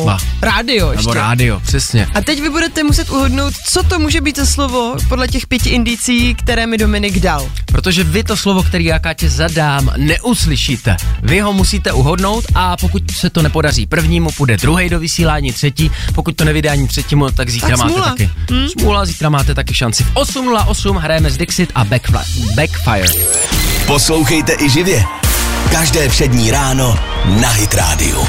třeba rádio ještě. Nebo rádio, přesně. A teď vy budete muset uhodnout, co to může být za slovo podle těch pěti indicí, které mi Dominik dal. Protože vy to slovo, který já tě zadám, neuslyšíte. Vy ho musíte uhodnout a pokud se to nepodaří prvnímu, půjde druhej do vysílání, třetí, pokud to nevydá ani třetímu, tak zítra tak máte smůla. Taky. Hmm? Smůla, zítra máte taky šanci. V osm nula osm hrajeme s Dixit a Backfly, Backfire. Poslouchejte i živě. Každé přední ráno na Hit Rádiu.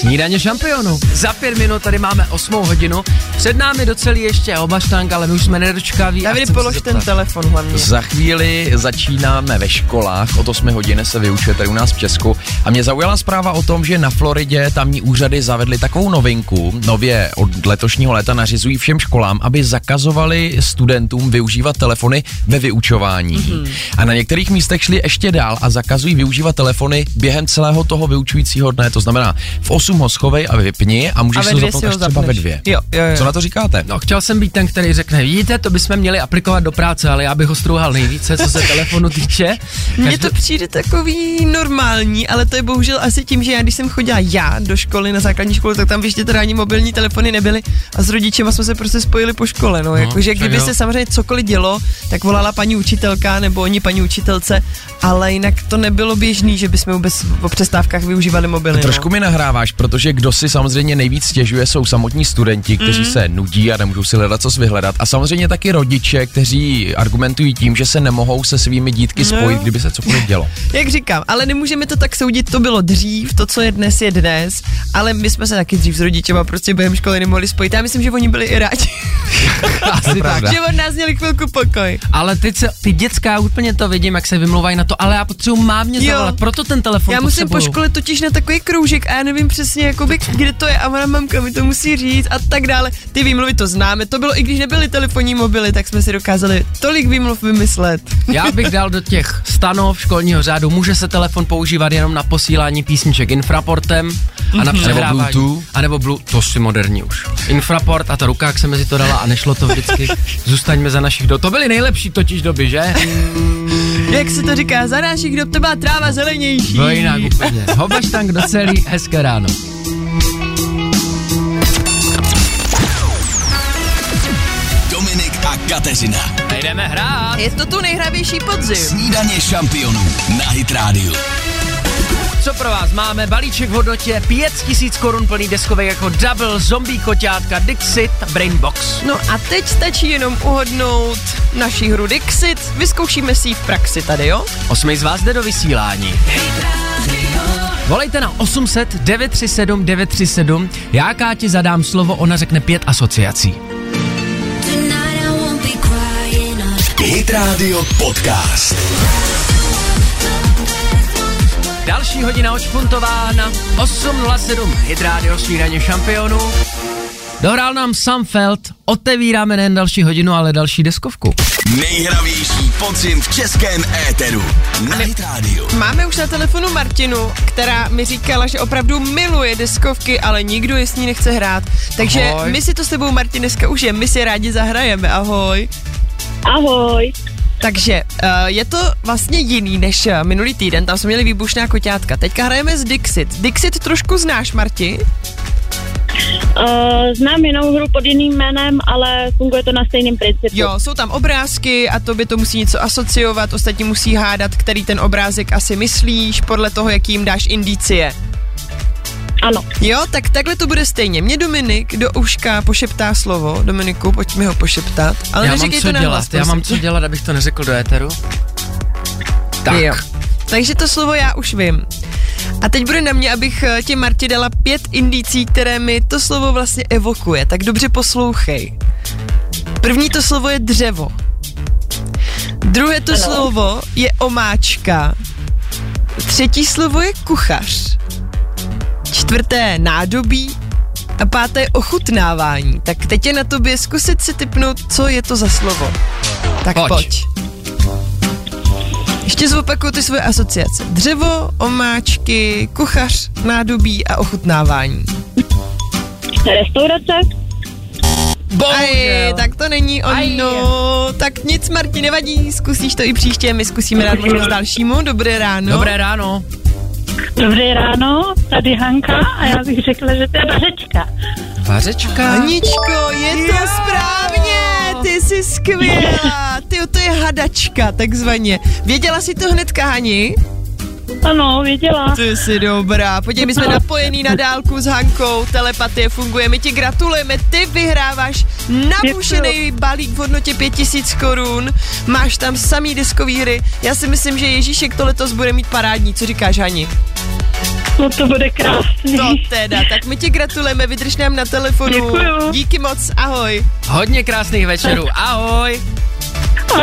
Snídaně šampionů. Za pět minut tady máme osmou hodinu. Před námi docelí ještě oba štánk, ale my už jsme nedočkaví. Davide, polož ten telefon hlavně. Za chvíli začínáme ve školách. Od osmi hodin se vyučuje tady u nás v Česku. A mě zaujala zpráva o tom, že na Floridě tamní úřady zavedly takovou novinku. Nově od letošního léta nařizují všem školám, aby zakazovali studentům využívat telefony ve vyučování. Mm-hmm. A na některých místech šli ještě dál a zakazují využívat telefony během celého toho vyučujícího dne. To znamená v osm ho schovej a vypni a můžeš a se zapnout až třeba ve dvě. Jo, jo, jo. Co na to říkáte? No, chtěl jsem být ten, který řekne, vidíte, to bychom měli aplikovat do práce, ale já bych ho strouhal nejvíce, co se telefonu týče. Každou... Mně to přijde takový normální, ale to je bohužel asi tím, že já, když jsem chodila já do školy, na základní školu, tak tam ještě teda ani mobilní telefony nebyly a s rodičema jsme se prostě spojili po škole. No, no jakože kdyby jo. se samozřejmě cokoliv dělo, tak volala paní učitelka nebo oni paní učitelce, ale jinak to nebylo běžný, že bychom vůbec po přestávkách využívali mobily. Trošku no. mi nahrává, protože kdo si samozřejmě nejvíc stěžuje, jsou samotní studenti, kteří mm. se nudí a nemůžou si hledat, co si vyhledat. A samozřejmě taky rodiče, kteří argumentují tím, že se nemohou se svými dítky spojit, no. kdyby se cokoliv dělo. Jak říkám, ale nemůžeme to tak soudit, to bylo dřív, to, co je dnes, je dnes, ale my jsme se taky dřív s rodičema prostě během školy nemohli spojit. Já myslím, že oni byli i rádi. Asi tak. Že od nás měli chvilku pokoj. Ale teď se, ty děcka, úplně to vidím, jak se vymlouvají na to, ale já potřebuji mámě zavolat, proto ten telefon. Já musím po škole totiž na takový kroužek a já nevím přesně, jakoby, kde to je a ona mamka mi to musí říct a tak dále. Ty výmluvy to známe, to bylo, i když nebyly telefonní mobily, tak jsme si dokázali tolik výmluv vymyslet. Já bych dal do těch stanov školního řádu, může se telefon používat jenom na posílání písniček infraportem, a na přehrávání. A nebo Blue, to si moderní už. Infraport a ta ruka, jak se mezi to dala a nešlo to vždycky. Zůstaňme za našich dob. To byly nejlepší totiž doby, že? Jak se to říká, za našich dob to byla tráva zelenější. No jinak úplně. Hobaštang do celý, hezké ráno. Dominik a Kateřina. A jdeme hrát. Je to tu nejhravější podzim. Snídaně šampionů na Hit Rádiu. Co pro vás máme? Balíček v hodnotě pět tisíc korun plný deskovek jako Double, Zombie koťátka, Dixit, Brainbox. No a teď stačí jenom uhodnout naši hru Dixit. Vyzkoušíme si ji v praxi tady, jo? Osmej z vás jde do vysílání. Volejte na osm set devět tři sedm devět tři sedm. Já Káti zadám slovo, ona řekne pět asociací. Hit Rádio podcast. Další hodina odšpuntována, osm nula sedm Hit Rádio, snídaně šampionů. Dohrál nám Samfeld, otevíráme nejen další hodinu, ale další deskovku. Nejhravější podzim v českém éteru na Hit Rádiu. Máme už na telefonu Martinu, která mi říkala, že opravdu miluje deskovky, ale nikdo je s ní nechce hrát. Takže ahoj. My si to s tebou, Martin, dneska už je, my si rádi zahrajeme, ahoj. Ahoj. Takže je to vlastně jiný než minulý týden, tam jsme měli výbušná koťátka. Teďka hrajeme s Dixit. Dixit trošku znáš, Marti? Uh, znám jinou hru pod jiným jménem, ale funguje to na stejném principu. Jo, jsou tam obrázky a tobě to musí něco asociovat, ostatní musí hádat, který ten obrázek asi myslíš, podle toho, jaký jim dáš indicie. Ano. Jo, tak takhle to bude stejně. Mě Dominik do uška pošeptá slovo. Dominiku, pojď mi ho pošeptat. Ale neříkej to nahlas. Já mám co dělat, abych to neřekl do éteru. Tak. Jo. Takže to slovo já už vím. A teď bude na mě, abych ti, Marti, dala pět indicí, které mi to slovo vlastně evokuje. Tak dobře poslouchej. První to slovo je dřevo. Druhé to ano. slovo je omáčka. Třetí slovo je kuchař. Čtvrté nádobí a páté ochutnávání. Tak teď je na tobě zkusit si tipnout, co je to za slovo. Tak pojď. pojď. Ještě zopakuju ty svoje asociace. Dřevo, omáčky, kuchař, nádobí a ochutnávání. Restaurace. Bohužel. Tak to není ono. Tak nic, Marti, nevadí. Zkusíš to i příště. My zkusíme dát možnost dalšímu. Dobré ráno. Dobré ráno. Dobré ráno, tady Hanka a já bych řekla, že to je vařečka. Vařečka? Aničko, je to správně, ty jsi skvělá. Tyjo, to je hadačka, takzvaně. Věděla jsi to hnedka, Hani? Ano, věděla. Ty jsi dobrá. Podívej, my jsme napojení na dálku s Hankou, telepatie funguje, my ti gratulujeme, ty vyhráváš nabušený balík v hodnotě pět tisíc korun, máš tam samý diskový hry, já si myslím, že Ježíšek to letos bude mít parádní, co říkáš, Hani? No to bude krásný. To teda, tak my ti gratulujeme, vydrž nám na telefonu. Děkuju. Díky moc, ahoj. Hodně krásných večerů, ahoj.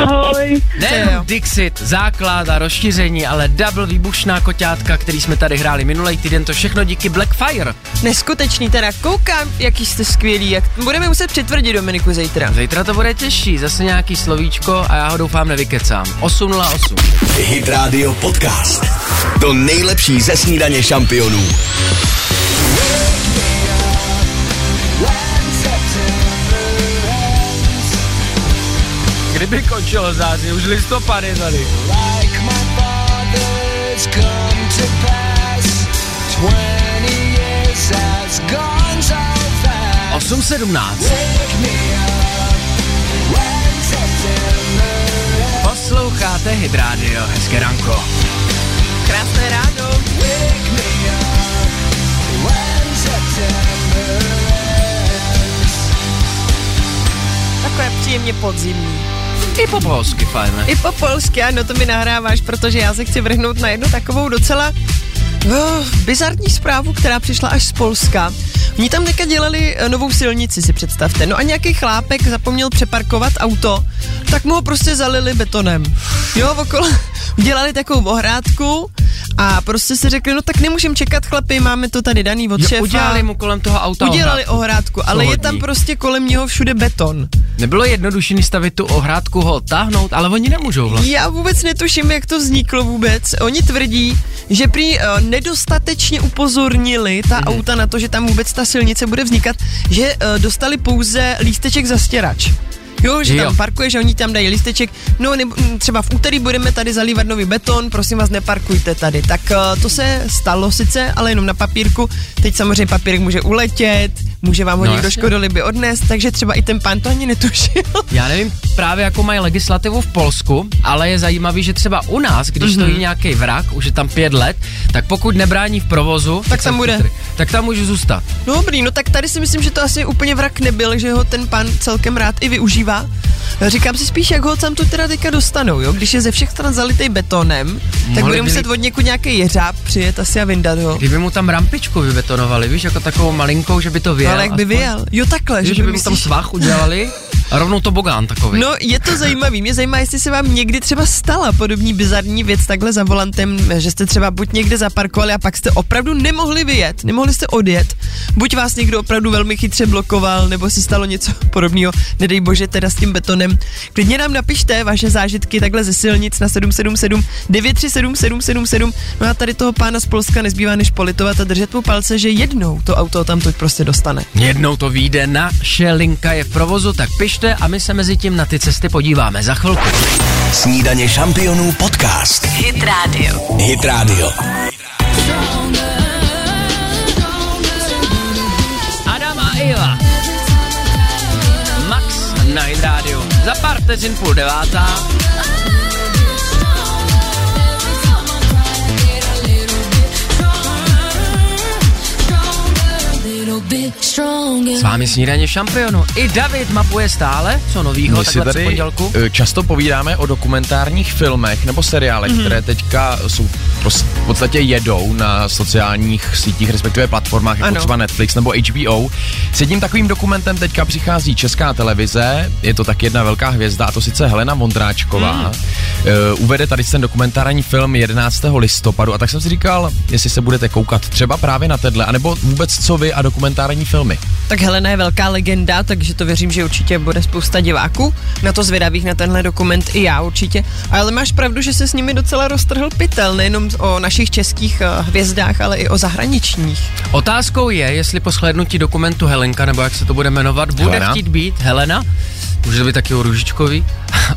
Ahoj. Nejenom Dixit, základ a rozšíření, ale Double, výbušná koťátka, který jsme tady hráli minulej týden, to všechno díky Blackfire. Neskutečný, teda koukám, jaký jste skvělý, jak... budeme muset přitvrdit, Dominiku, zítra. Zítra to bude těžší, zase nějaký slovíčko a já ho doufám nevykecám. osm nula osm. Hit Radio podcast. To nejlepší ze snídaně šampionů. Kdyby končilo září, už listopad je tady. osm sedmnáct. Posloucháte Hit Rádio, hezké ranko. Krásné ráno. Takové příjemně podzimní. I po polsky, fajné. I po polsky, ano, to mi nahráváš, protože já se chci vrhnout na jednu takovou docela uh, bizarní zprávu, která přišla až z Polska. Oni tam někde dělali novou silnici, si představte. No a nějaký chlápek zapomněl přeparkovat auto, tak mu ho prostě zalili betonem. Jo, okolo dělali takovou ohrádku A prostě si řekli, no tak nemůžeme čekat, chlapi, máme to tady daný od šéfa. Udělali mu kolem toho auta Udělali ohrádku, ohrádku ale je tam prostě kolem něho všude beton. Nebylo jednodušší stavit tu ohrádku, ho táhnout, ale oni nemůžou vlastně. Já vůbec netuším, jak to vzniklo vůbec. Oni tvrdí, že prý uh, nedostatečně upozornili ta mm. auta na to, že tam vůbec ta silnice bude vznikat, že uh, dostali pouze lísteček za stěrač. Jo, že jo. Tam parkuješ a oni tam dají lísteček, no nebo, třeba v úterý budeme tady zalívat nový beton, prosím vás, neparkujte tady. Tak uh, to se stalo sice, ale jenom na papírku, teď samozřejmě papírek může uletět, může vám ho no někdo škodolibě odnést, takže třeba i ten pán to ani netušil. Já nevím právě, jakou mají legislativu v Polsku, ale je zajímavý, že třeba u nás, když mm-hmm. stojí nějaký vrak, už je tam pět let, tak pokud nebrání v provozu, tak, tak tam bude. Vtry, tak tam může zůstat. Dobrý, no tak tady si myslím, že to asi úplně vrak nebyl, že ho ten pán celkem rád i využívá. Říkám si spíš, jak ho tam tu teda teďka dostanou, jo? Když je ze všech stran zalitej betonem, tak bude muset od někud nějaký jeřáb přijet asi a vyndat ho. Kdyby mu tam rampičku vybetonovali, víš, jako takovou malinkou, že by to vyjel. Ale jak by vyjel? Jo, takhle. Že, že, že by mu tam svách udělali a rovnou to bogán takový. No, je to zajímavý. Mě zajímá, jestli se vám někdy třeba stala podobný bizarní věc takhle za volantem, že jste třeba buď někde zaparkovali a pak jste opravdu nemohli vyjet, nemohli jste odjet. Buď vás někdo opravdu velmi chytře blokoval, nebo si stalo něco podobného, nedej bože, teda s tím betonem. Klidně nám napište vaše zážitky takhle ze silnic na sedm sedm sedm devět tři sedm sedm sedm sedm. No a tady toho pána z Polska nezbývá než politovat a držet mu palce, že jednou to auto tam teď prostě dostane. Jednou to vyjde, naše linka je v provozu, tak pište a my se mezi tím na ty cesty podíváme za chvilku. Snídaně šampionů podcast. Hit Radio. Hit Radio. Adam a Eva. Max na Hit Radio. Za pár vteřin půl devátá. S vámi snídaně šampionu. I David mapuje stále, co novýho takhle v pondělku. Často povídáme o dokumentárních filmech nebo seriálech, mm-hmm. které teďka jsou v podstatě jedou na sociálních sítích, respektive platformách, jako ano. třeba Netflix nebo H B O. S jedním takovým dokumentem teďka přichází Česká televize, je to tak jedna velká hvězda, a to sice Helena Vondráčková. Mm. Uvede tady ten dokumentární film jedenáctého listopadu a tak jsem si říkal, jestli se budete koukat třeba právě na tedle, anebo vůbec co vy a dokumentární filmy. Tak Helena je velká legenda, takže to věřím, že určitě bude spousta diváků. Na to zvědavých na tenhle dokument i já určitě. Ale máš pravdu, že se s nimi docela roztrhl pytel, nejenom o našich českých hvězdách, ale i o zahraničních. Otázkou je, jestli po shlédnutí dokumentu Helenka, nebo jak se to bude jmenovat, bude Helena chtít být Helena, může to být taky o Růžičkovi,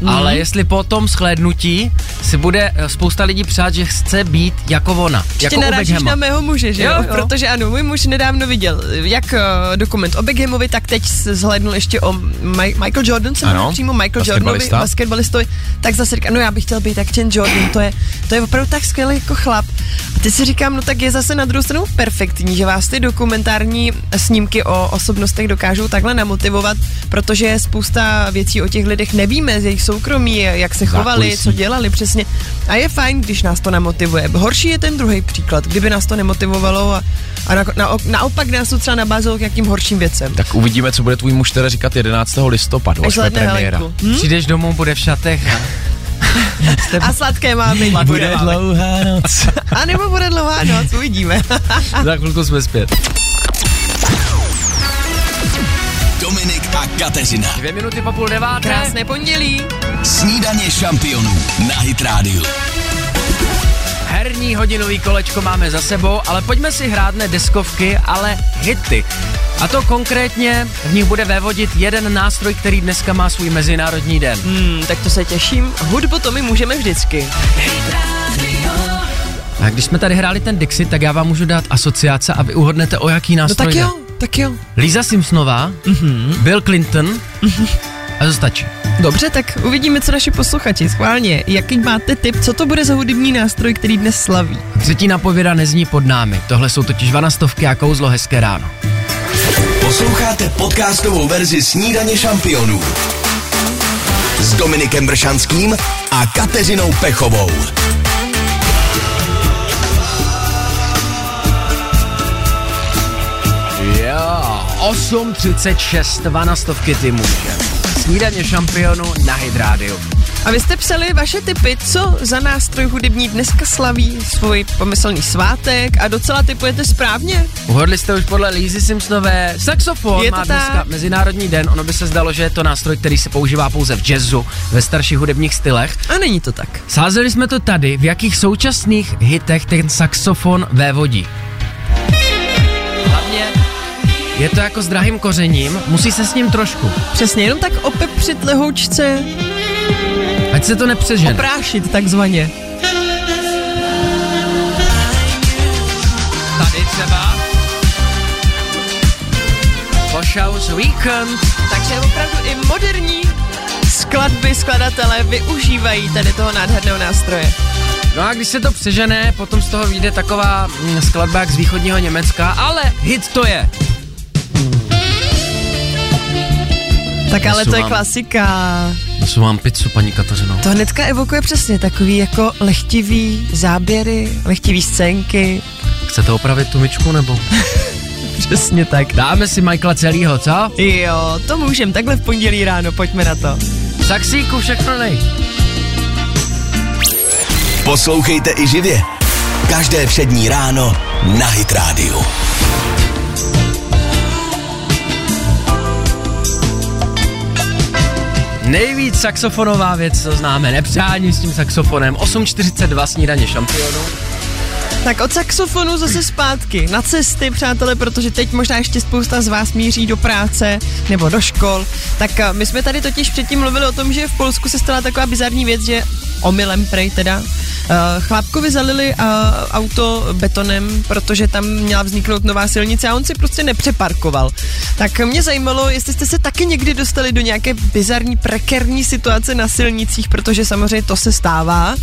mm. ale jestli po tom shlédnutí si bude spousta lidí přát, že chce být jako ona. Ještě jako narážíš na mého muže, že jo? jo? Protože ano, můj muž nedávno viděl jak dokument o Beckhamovi, tak teď shlédnul ještě o My- Michael Jordan, se jmenuje přímo Michael Jordanovi, basketbalistovi, tak zase říkám, no já bych chtěl být jak ten Jordan, to je, to je opravdu tak skvělý jako chlap. A teď si říkám, no tak je zase na druhou stranu perfektní, že vás ty dokumentární snímky o osobnostech dokážou takhle namotivovat, protože spousta věcí o těch lidech nevíme, z jejich soukromí, jak se chovali, co dělali přesně. A je fajn, když nás to namotivuje. Horší je ten druhý příklad, kdyby nás to nemotivovalo a, a na, na, naopak nás to třeba nabázalo k nějakým horším věcem. Tak uvidíme, co bude tvůj muž teda říkat jedenáctého listopadu, až bude premiéra. Hm? Přijdeš domů, bude v šatech a... a sladké máme. Bude dlouhá noc. A nebo bude dlouhá noc, uvidíme. Za chvilku jsme zpět. Dominik a Kateřina. Dvě minuty po půl deváté. Krásné pondělí. Snídaně šampionů na Hit Rádiu. Herní hodinový kolečko máme za sebou, ale pojďme si hrát ne deskovky, ale hity. A to konkrétně v nich bude vévodit jeden nástroj, který dneska má svůj mezinárodní den. Hmm, tak to se těším. Hudbu to my můžeme vždycky. A když jsme tady hráli ten Dixit, tak já vám můžu dát asociace a vy uhodnete, o jaký nástroj. No tak jo. Tak jo. Lisa Simpsonová, mm-hmm. Bill Clinton mm-hmm. a to stačí. Dobře, tak uvidíme, co naši posluchači. Schválně, jaký máte tip, co to bude za hudební nástroj, který dnes slaví? Třetí napověda nezní pod námi. Tohle jsou totiž dvanáctovky a kouzlo hezké ráno. Posloucháte podcastovou verzi Snídaně šampionů s Dominikem Bršanským a Kateřinou Pechovou. osm třicet šest, dvanáctovky ty můžem. Snídaně šampionu na Hit Rádiu. A vy jste psali vaše tipy, co za nástroj hudební dneska slaví svůj pomyslný svátek a docela tipujete správně. Uhodli jste už podle Lízy Simpsonové, saxofon má dneska ta... mezinárodní den, ono by se zdalo, že je to nástroj, který se používá pouze v jazzu, ve starších hudebních stylech. A není to tak. Sázeli jsme to tady, v jakých současných hitech ten saxofon vévodí. Je to jako s drahým kořením, musí se s ním trošku. Přesně, jenom tak opepřit lehoučce. Ať se to nepřežene. Oprášit takzvaně. Tady třeba. Pošaus Weekend. Takže opravdu i moderní skladby, skladatelé využívají tady toho nádherného nástroje. No a když se to přežene, potom z toho vyjde taková skladba jak z východního Německa, ale hit to je. Tak ale to je klasika. Nesu vám pizzu, paní Kateřino. To hnedka evokuje přesně takový jako lehtivý záběry, lehtivý scénky. Chcete opravit tu myčku nebo? Přesně tak. Dáme si Michaela celýho, co? Jo, to můžem, takhle v pondělí ráno, pojďme na to. Saxíku, všechno nej. Poslouchejte i živě. Každé přední ráno na Hit Rádiu. Nejvíc saxofonová věc, co známe, nepřání s tím saxofonem, osm čtyřicet dva snídaně šampionů. Tak od saxofonu zase zpátky na cesty, přátelé, protože teď možná ještě spousta z vás míří do práce nebo do škol. Tak my jsme tady totiž předtím mluvili o tom, že v Polsku se stala taková bizarní věc, že omylem prej teda, chlapkovi zalili auto betonem, protože tam měla vzniknout nová silnice a on si prostě nepřeparkoval. Tak mě zajímalo, jestli jste se taky někdy dostali do nějaké bizarní, prekérní situace na silnicích, protože samozřejmě to se stává.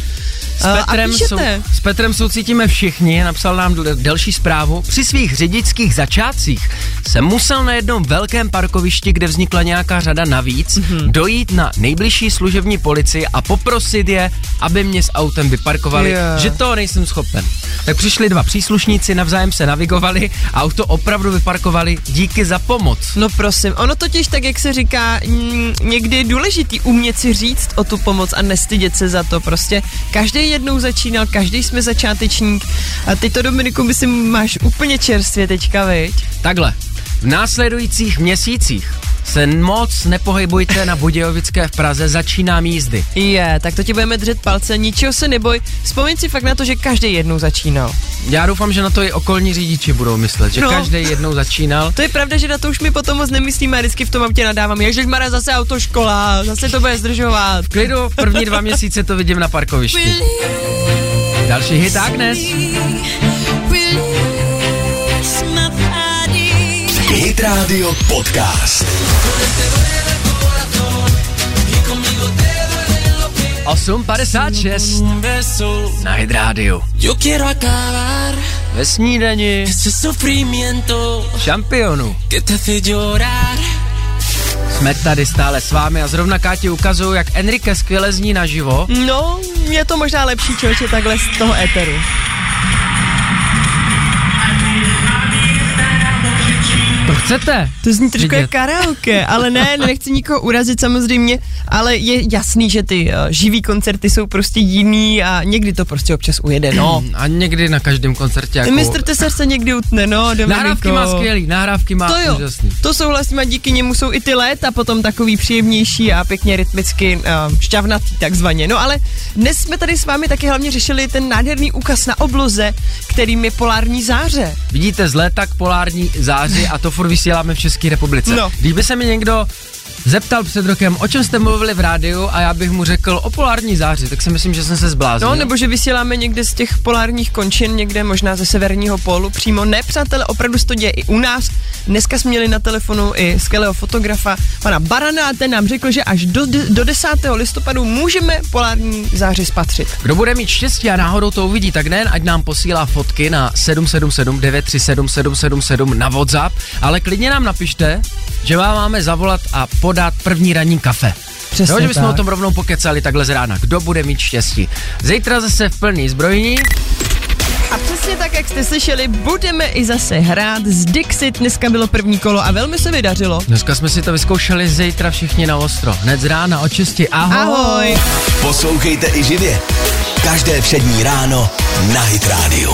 S Petrem, sou, s Petrem soucítíme všichni, napsal nám delší zprávu. Při svých řidičských začátcích jsem musel na jednom velkém parkovišti, kde vznikla nějaká řada navíc, mm-hmm. dojít na nejbližší služební policii a poprosit je, aby mě s autem vyparkovali, yeah. že toho nejsem schopen. Tak přišli dva příslušníci, navzájem se navigovali a auto opravdu vyparkovali, díky za pomoc. No prosím, ono totiž tak, jak se říká, m- někdy je důležitý umět si říct o tu pomoc a nestydět se za to. Prostě každý jednou začínal, každý jsme začátečník a ty to, Dominiku, myslím, máš úplně čerstvě teďka, viď? Takhle, v následujících měsících se moc nepohybujte na Budějovické v Praze, začínám jízdy. Je, yeah, tak to ti budeme držet palce, ničeho se neboj, vzpomeň si fakt na to, že každý jednou začínal. Já doufám, že na to i okolní řidiči budou myslet, že no. každý jednou začínal. To je pravda, že na to už mi potom moc nemyslíme a vždycky v tom autě nadávám, ježišmarja, zase autoškola, zase to bude zdržovat. V klidu, první dva měsíce to vidím na parkovišti. Další hit Agnes. Hit Rádio Podcast. osm padesát šest na Hit Rádiu. Ve snídani šampionů. Jsme tady stále s vámi a zrovna Káti ukazuju, jak Enrique skvěle zní naživo. No, je to možná lepší, člověče, takhle z toho éteru. To chcete? To zní trošku jak karaoke, ale ne, nechci nikoho urazit samozřejmě, ale je jasný, že ty živý koncerty jsou prostě jiný a někdy to prostě občas ujede, no. A někdy na každém koncertě jako... mistr Tesar se někdy utne, no, Dominiko. Nahrávky má skvělý, nahrávky má úžasný. To jo, úžasný. To souhlasím a díky němu jsou i ty léta potom takový příjemnější a pěkně rytmicky uh, šťavnatý takzvaně. No ale dnes jsme tady s vámi taky hlavně řešili ten nádherný úkaz na obloze, kterým je polární záře. Vidíte z léta k polární záři a to furt vysíláme v České republice. No. Kdyby se mi někdo zeptal před rokem, o čem jste mluvili v rádiu a já bych mu řekl o polární záři, tak si myslím, že jsem se zbláznil. No, nebo že vysíláme někde z těch polárních končin, někde možná ze severního pólu, přímo ne, přátelé, opravdu se to děje i u nás. Dneska jsme měli na telefonu i skvělého fotografa, pana Barana, a ten nám řekl, že až do, do desátého listopadu můžeme polární záři spatřit. Kdo bude mít štěstí a náhodou to uvidí, tak nejen ať nám posílá fotky na sedm sedm sedm devět tři sedm sedm sedm sedm na WhatsApp, ale klidně nám napište, že vám máme zavolat a podat první ranní kafe. Přesně, jo, že bychom tak o tom rovnou pokecali takhle z rána. Kdo bude mít štěstí? Zítra zase v plný zbrojní. A přesně tak, jak jste slyšeli, budeme i zase hrát z Dixit. Dneska bylo první kolo a velmi se vydařilo. Dneska jsme si to vyzkoušeli, zítra všichni na ostro. Hned z rána od šesti. Ahoj. Ahoj. Poslouchejte i živě. Každé přední ráno na Hit Rádiu.